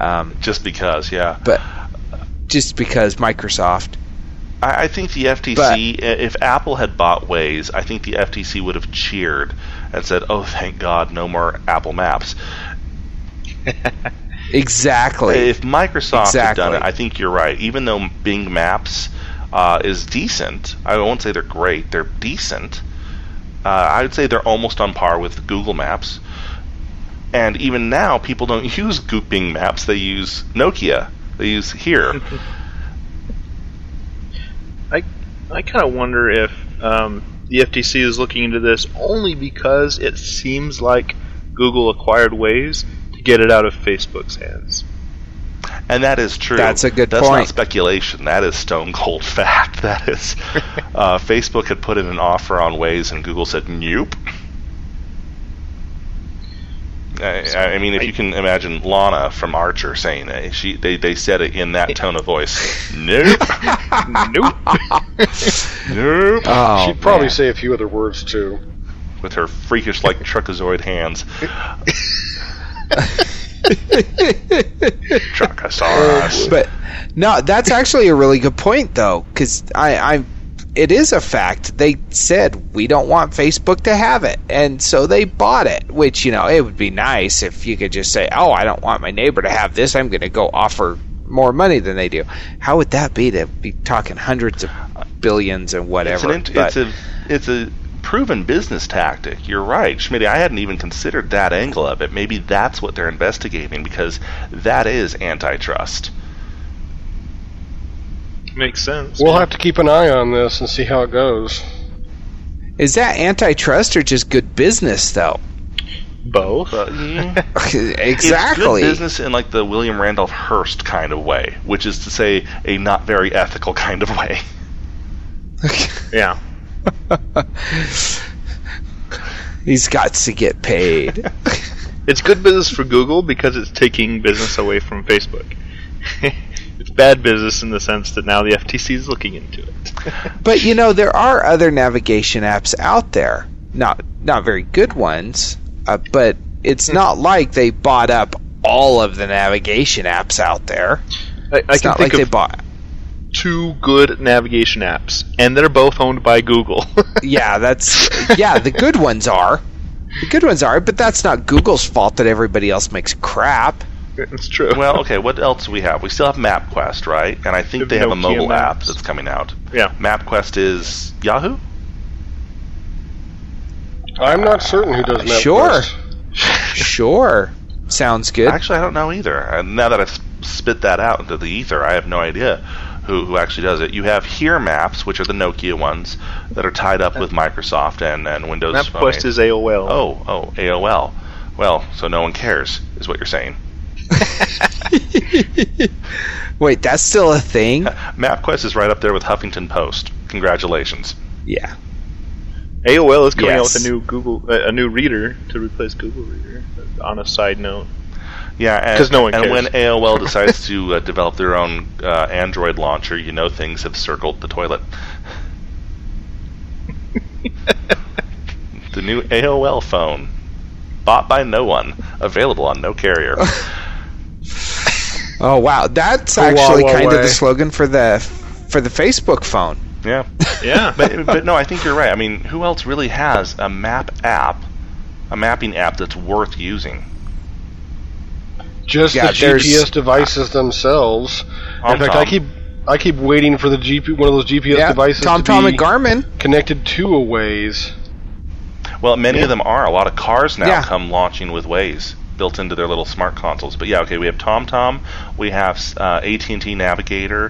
Um, just because, yeah. But just because Microsoft. I, I think the F T C, but, if Apple had bought Waze, I think the F T C would have cheered and said, oh, thank God, no more Apple Maps. Exactly. If Microsoft exactly. had done it, I think you're right. Even though Bing Maps uh, is decent, I won't say they're great, they're decent. Uh, I would say they're almost on par with Google Maps. And even now, people don't use Bing Maps, they use Nokia. They use Here. I, I kind of wonder if um, the F T C is looking into this only because it seems like Google acquired Waze get it out of Facebook's hands. And that is true. That's a good That's point. That's not speculation. That is stone cold fact. That is, uh, Facebook had put in an offer on Waze and Google said, nope. I, I mean, if you can imagine Lana from Archer saying it, she, they, they said it in that tone of voice. Nope. Nope. Nope. Oh, she'd probably man. say a few other words, too. With her freakish, like, truckazoid hands. Truckasaurus. But no, that's actually a really good point, though, because I, I, it is a fact. They said we don't want Facebook to have it, and so they bought it. Which, you know, it would be nice if you could just say, "Oh, I don't want my neighbor to have this. I'm going to go offer more money than they do." How would that be to be talking hundreds of billions and whatever? It's, int- but, it's a, it's a. proven business tactic. You're right, Schmitty. I hadn't even considered that angle of it. Maybe that's what they're investigating, because that is antitrust. Makes sense. We'll have to keep an eye on this and see how it goes. Is that antitrust or just good business, though? Both. Uh, mm. Exactly. It's good business in like the William Randolph Hearst kind of way, which is to say a not very ethical kind of way. Yeah. He's got to get paid. It's good business for Google because it's taking business away from Facebook. It's bad business in the sense that now the F T C is looking into it. But, you know, there are other navigation apps out there. Not not very good ones, uh, but it's not like they bought up all of the navigation apps out there. I, I it's can not think like of they bought two good navigation apps, and they're both owned by Google. yeah, that's yeah. The good ones are the good ones are, but that's not Google's fault that everybody else makes crap. It's true. Well, okay, what else do we have? We still have MapQuest, right? And I think they have a mobile app that's coming out. Yeah, MapQuest is Yahoo. I'm not certain who does MapQuest. Sure, sure. Sounds good. Actually, I don't know either. And now that I've spit that out into the ether, I have no idea who who actually does it. You have Here Maps, which are the Nokia ones that are tied up with Microsoft and, and Windows Phone. MapQuest is A O L. Oh, oh, A O L. Well, so no one cares, is what you're saying. Wait, that's still a thing? MapQuest is right up there with Huffington Post. Congratulations. Yeah. A O L is coming yes. out with a new Google, uh, a new reader to replace Google Reader. On a side note, yeah, and, no one and when A O L decides to uh, develop their own uh, Android launcher, you know things have circled the toilet. The new A O L phone, bought by no one, available on no carrier. Oh wow, that's actually kind of the slogan for the for the Facebook phone. Yeah, yeah, but but no, I think you're right. I mean, who else really has a map app? A mapping app that's worth using. Just yeah, the G P S devices themselves. Tom In fact, Tom. I keep I keep waiting for the G P one of those G P S yeah, devices TomTom to be and Garmin connected to a Waze. Well, many yeah. of them are. A lot of cars now yeah. come launching with Waze built into their little smart consoles. But yeah, okay, we have TomTom, we have uh, A T and T Navigator,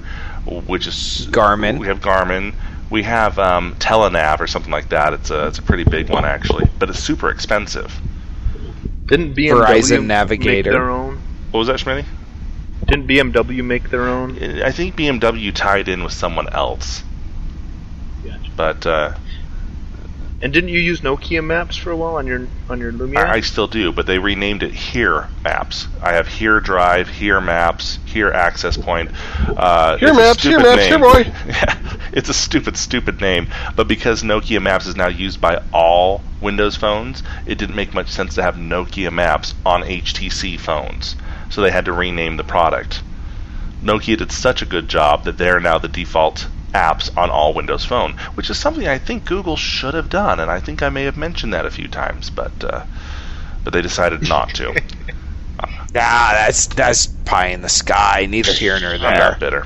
which is Garmin. We have Garmin. We have um, Telenav or something like that. It's a it's a pretty big one actually, but it's super expensive. Didn't B M W Verizon Navigator. Make their own? What was that, Schmitty? Didn't B M W make their own? I think B M W tied in with someone else. Gotcha. But uh, and didn't you use Nokia Maps for a while on your on your Lumia? I, I still do, but they renamed it Here Maps. I have Here Drive, Here Maps, Here Access Point. Uh, Here Maps, Here Maps, name. Here boy. Yeah. It's a stupid, stupid name, but because Nokia Maps is now used by all Windows phones, it didn't make much sense to have Nokia Maps on H T C phones, so they had to rename the product. Nokia did such a good job that they're now the default apps on all Windows Phone, which is something I think Google should have done, and I think I may have mentioned that a few times, but uh, but they decided not to. Nah, that's, that's pie in the sky, neither here nor there. I'm not bitter.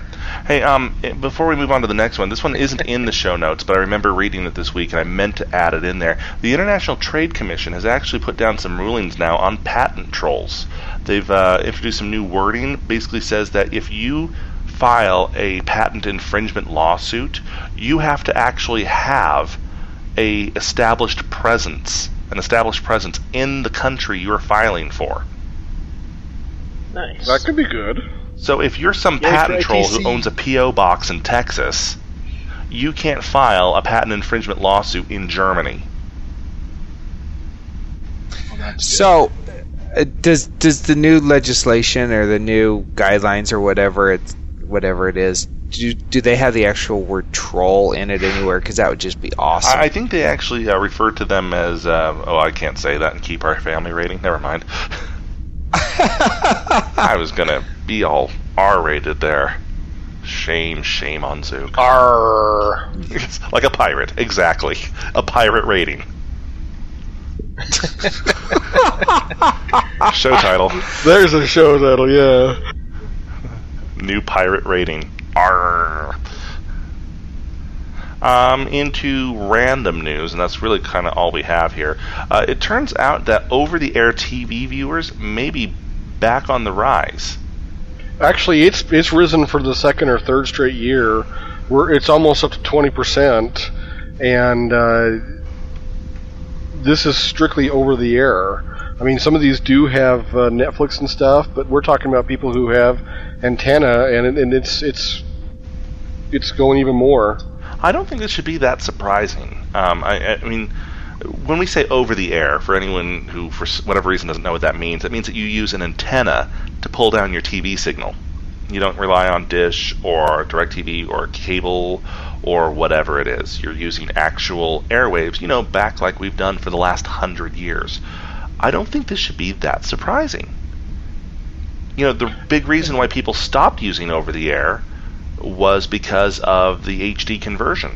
Hey, um, before we move on to the next one, this one isn't in the show notes, but I remember reading it this week, and I meant to add it in there. The International Trade Commission has actually put down some rulings now on patent trolls. They've uh, introduced some new wording. Basically says that if you file a patent infringement lawsuit, you have to actually have a established presence, an established presence in the country you're filing for. Nice. That could be good. So if you're some yeah, patent troll who owns a P O box in Texas, you can't file a patent infringement lawsuit in Germany. Well, so uh, does does the new legislation or the new guidelines or whatever it's whatever it is, do do they have the actual word troll in it anywhere? Because that would just be awesome. I, I think they actually uh, refer to them as uh, oh, I can't say that and keep our family rating. Never mind. I was gonna be all R-rated there. Shame, shame on Zook. R. It's like a pirate, exactly. A pirate rating. Show title. There's a show title, yeah. New pirate rating. R. Um, into random news, and that's really kind of all we have here. Uh, it turns out that over-the-air T V viewers may be back on the rise. Actually, it's it's risen for the second or third straight year. We're, it's almost up to twenty percent, and uh, this is strictly over-the-air. I mean, some of these do have uh, Netflix and stuff, but we're talking about people who have antenna, and and it's it's it's going even more. I don't think this should be that surprising. Um, I, I mean, when we say over the air, for anyone who, for whatever reason, doesn't know what that means, it means that you use an antenna to pull down your T V signal. You don't rely on Dish or DirecTV or cable or whatever it is. You're using actual airwaves, you know, back like we've done for the last hundred years. I don't think this should be that surprising. You know, the big reason why people stopped using over-the-air was because of the H D conversion.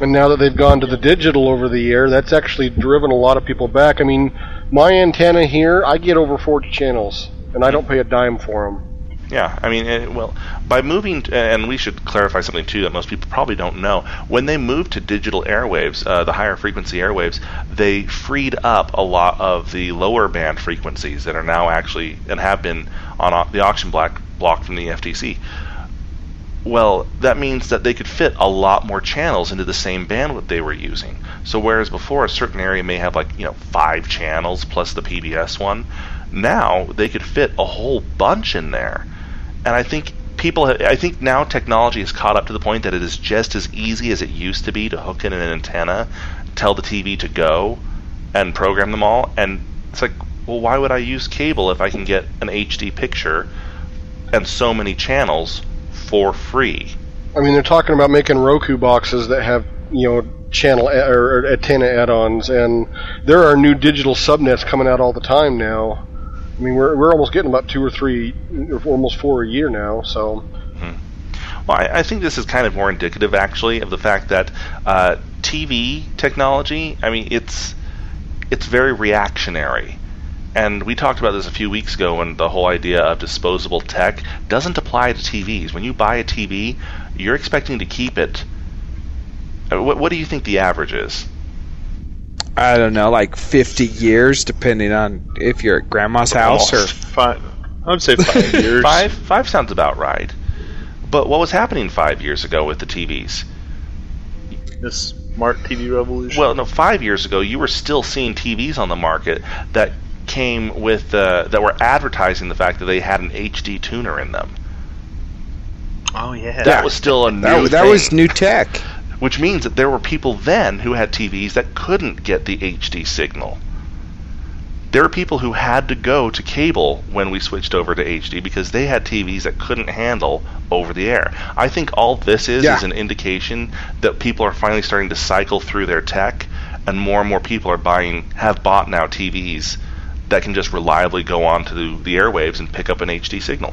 And now that they've gone to the digital over-the-air, that's actually driven a lot of people back. I mean, my antenna here, I get over forty channels, and I don't pay a dime for them. Yeah, I mean, it, well, by moving, to, and we should clarify something, too, that most people probably don't know. When they moved to digital airwaves, uh, the higher frequency airwaves, they freed up a lot of the lower band frequencies that are now actually, and have been, on au- the auction block, block from the F T C. Well, that means that they could fit a lot more channels into the same bandwidth they were using. So whereas before, a certain area may have, like, you know, five channels plus the P B S one, now they could fit a whole bunch in there. And I think people, have, I think now technology has caught up to the point that it is just as easy as it used to be to hook in an antenna, tell the T V to go, and program them all. And it's like, well, why would I use cable if I can get an H D picture and so many channels for free? I mean, they're talking about making Roku boxes that have, you know, channel a- or antenna add-ons, and there are new digital subnets coming out all the time now. I mean, we're we're almost getting about two or three, or almost four a year now. So, mm-hmm. Well, I, I think this is kind of more indicative, actually, of the fact that uh, T V technology. I mean, it's it's very reactionary, and we talked about this a few weeks ago when the whole idea of disposable tech doesn't apply to T Vs. When you buy a T V, you're expecting to keep it. What, what do you think the average is? I don't know, like fifty years, depending on if you're at grandma's house. Almost. Or five. I would say five years. Five, five sounds about right. But what was happening five years ago with the T Vs? The smart T V revolution. Well, no, five years ago, you were still seeing T Vs on the market that came with uh, that were advertising the fact that they had an H D tuner in them. Oh yeah, that was still a new. That, that thing. was new tech. Which means that there were people then who had T Vs that couldn't get the H D signal. There are people who had to go to cable when we switched over to H D because they had T Vs that couldn't handle over the air. I think all this is yeah. is an indication that people are finally starting to cycle through their tech, and more and more people are buying, have bought now T Vs that can just reliably go on to the, the airwaves and pick up an H D signal.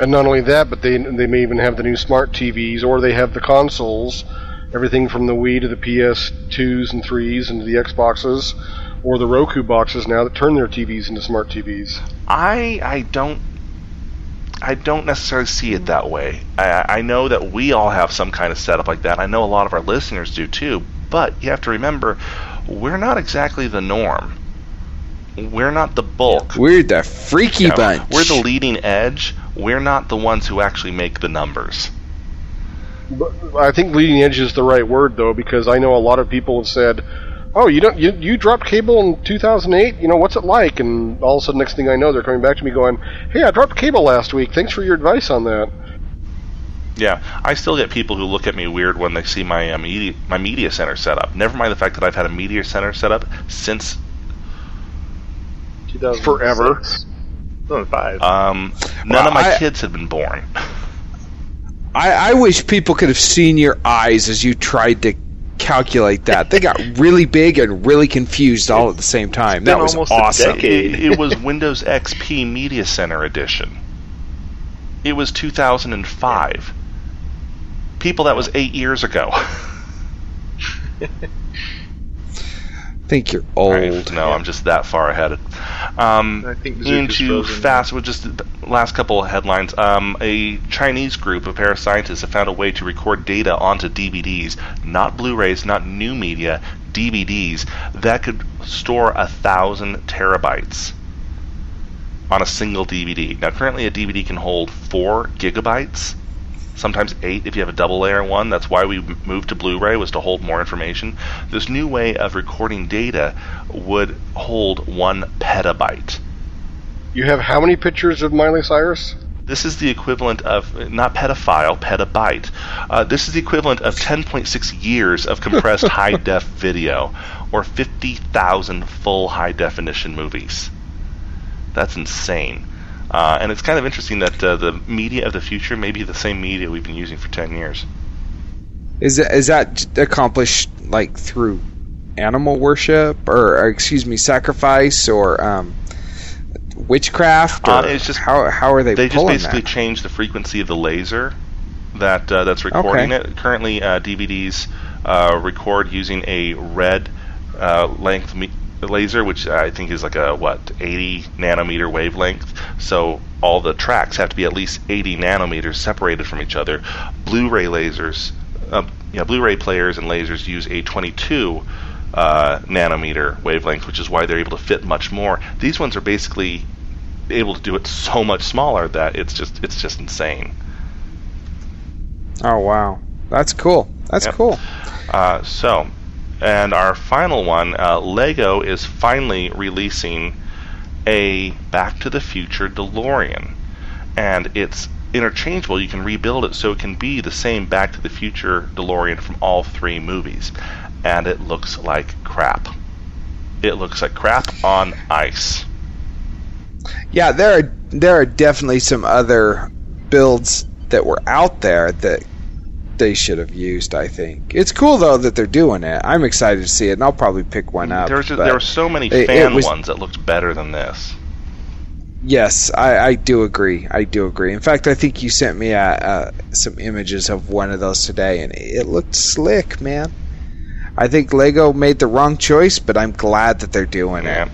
And not only that, but they they may even have the new smart T Vs, or they have the consoles. Everything from the Wii to the P S twos and threes and the Xboxes or the Roku boxes now that turn their T Vs into smart T Vs. I I don't I don't necessarily see it that way. I, I know that we all have some kind of setup like that. I know a lot of our listeners do too, but you have to remember, we're not exactly the norm. We're not the bulk. We're the freaky you know, bunch. We're the leading edge. We're not the ones who actually make the numbers. But I think leading edge is the right word, though, because I know a lot of people have said, oh, you don't you, you dropped cable in two thousand eight? You know, what's it like? And all of a sudden, next thing I know, they're coming back to me going, hey, I dropped cable last week. Thanks for your advice on that. Yeah, I still get people who look at me weird when they see my, uh, media, my media center set up. Never mind the fact that I've had a media center set up since forever. two thousand five Um, none well, of my I, kids have been born. I, I wish people could have seen your eyes as you tried to calculate that. They got really big and really confused all at the same time. That was awesome. It, it was Windows X P Media Center Edition. It was two thousand five. People, that was eight years ago. I think you're old. Right. No, yeah. I'm just that far ahead. Um, I think into fast, well, just the last couple of headlines. Um, a Chinese group of parascientists have found a way to record data onto D V Ds, not Blu-rays, not new media, D V Ds, that could store a thousand terabytes on a single D V D. Now, currently, a D V D can hold four gigabytes. Sometimes eight if you have a double layer one. That's why we moved to Blu-ray, was to hold more information. This new way of recording data would hold one petabyte. You have how many pictures of Miley Cyrus? This is the equivalent of, not pedophile, petabyte. Uh, this is the equivalent of ten point six years of compressed high-def video, or fifty thousand full high-definition movies. That's insane. Uh, and it's kind of interesting that uh, the media of the future may be the same media we've been using for ten years. Is that, is that accomplished like through animal worship or, or excuse me, sacrifice or um, witchcraft? Or uh, it's just how how are they? They pulling just basically that? Changed the frequency of the laser that uh, that's recording okay. it. Currently, uh, D V Ds uh, record using a red uh, length. Me- laser, which I think is like a, what, eighty nanometer wavelength, so all the tracks have to be at least eighty nanometers separated from each other. Blu-ray lasers, uh, you know, Blu-ray players and lasers use a twenty-two uh, nanometer wavelength, which is why they're able to fit much more. These ones are basically able to do it so much smaller that it's just it's just insane. Oh, wow. That's cool. That's yep. cool. Uh, so... And our final one, uh, Lego is finally releasing a Back to the Future DeLorean. And it's interchangeable. You can rebuild it so it can be the same Back to the Future DeLorean from all three movies. And it looks like crap. It looks like crap on ice. Yeah, there are, there are definitely some other builds that were out there that they should have used, I think. It's cool, though, that they're doing it. I'm excited to see it, and I'll probably pick one up. There, just, there were so many it, fan it was, ones that looked better than this. Yes, I, I do agree. I do agree. In fact, I think you sent me uh, uh, some images of one of those today, and it looked slick, man. I think Lego made the wrong choice, but I'm glad that they're doing yeah. it.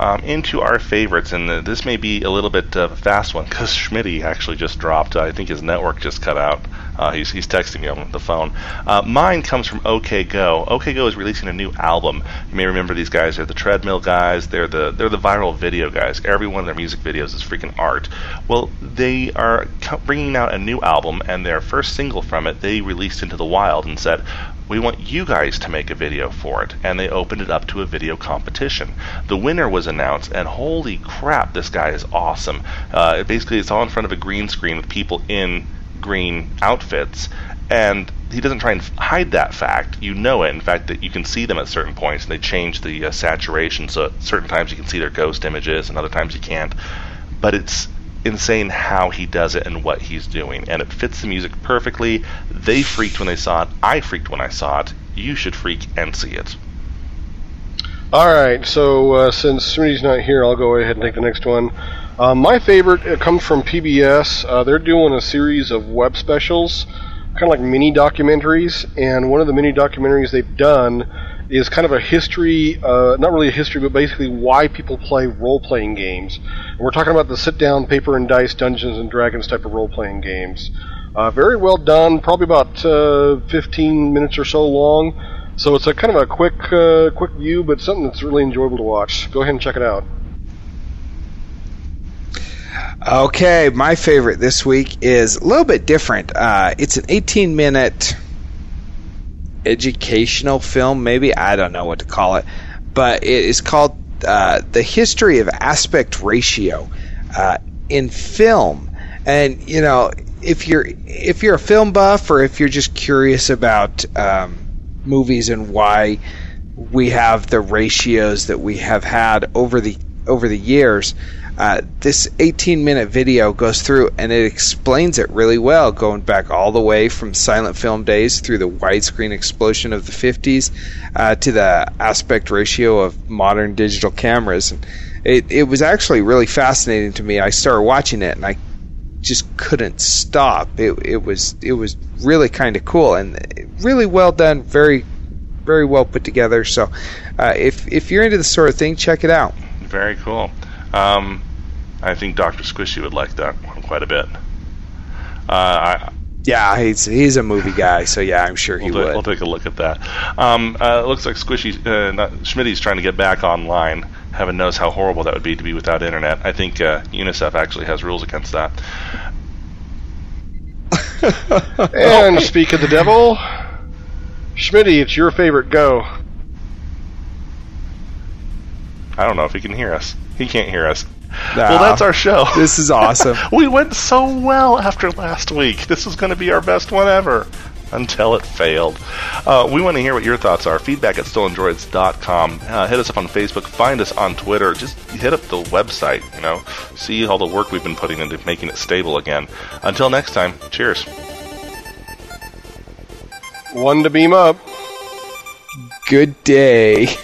Um, into our favorites, and uh, this may be a little bit of uh, a fast one because Schmitty actually just dropped. Uh, I think his network just cut out. Uh, he's he's texting me on the phone. Uh, mine comes from OK Go. OK Go is releasing a new album. You may remember these guys. They're the treadmill guys. They're the they're the viral video guys. Every one of their music videos is freaking art. Well, they are bringing out a new album, and their first single from it, they released into the wild and said, we want you guys to make a video for it. And they opened it up to a video competition. The winner was announced, and holy crap, this guy is awesome. Uh, it basically, it's all in front of a green screen with people in green outfits, and he doesn't try and hide that fact. You know it. In fact, that you can see them at certain points, and they change the uh, saturation, so at certain times you can see their ghost images, and other times you can't. But it's insane how he does it and what he's doing, and it fits the music perfectly. They freaked when they saw it. I freaked when I saw it. You should freak and see it. Alright, so uh, since Smitty's not here, I'll go ahead and take the next one. Um, my favorite uh, comes from P B S. Uh, they're doing a series of web specials, kind of like mini documentaries, and one of the mini documentaries they've done is kind of a history, uh, not really a history, but basically why people play role-playing games. And we're talking about the sit-down, paper and dice, Dungeons and Dragons type of role-playing games. Uh, very well done, probably about uh, fifteen minutes or so long, so it's a kind of a quick, uh, quick view, but something that's really enjoyable to watch. Go ahead and check it out. Okay, my favorite this week is a little bit different. Uh, it's an eighteen-minute educational film, maybe. I don't know what to call it. But it is called uh, The History of Aspect Ratio uh, in Film. And, you know, if you're if you're a film buff or if you're just curious about um, movies and why we have the ratios that we have had over the over the years, Uh, this eighteen-minute video goes through, and it explains it really well, going back all the way from silent film days through the widescreen explosion of the fifties uh, to the aspect ratio of modern digital cameras. And it, it was actually really fascinating to me. I started watching it, and I just couldn't stop. It, it was it was really kind of cool and really well done, very very well put together. So uh, if if you're into this sort of thing, check it out. Very cool. Um, I think Doctor Squishy would like that one quite a bit. Uh, I, yeah, he's he's a movie guy, so yeah, I'm sure he we'll would. We'll take a look at that. Um, uh, it looks like Squishy, uh, not, Schmitty's trying to get back online. Heaven knows how horrible that would be to be without internet. I think uh, UNICEF actually has rules against that. And speak of the devil, Schmitty, it's your favorite. Go. I don't know if he can hear us. He can't hear us. Nah, well, that's our show. This is awesome. We went so well after last week. This is going to be our best one ever. until it failed. Uh, we want to hear what your thoughts are. Feedback at stolen droids dot com. Uh, hit us up on Facebook. Find us on Twitter. Just hit up the website, you know. See all the work we've been putting into making it stable again. Until next time, cheers. One to beam up. Good day.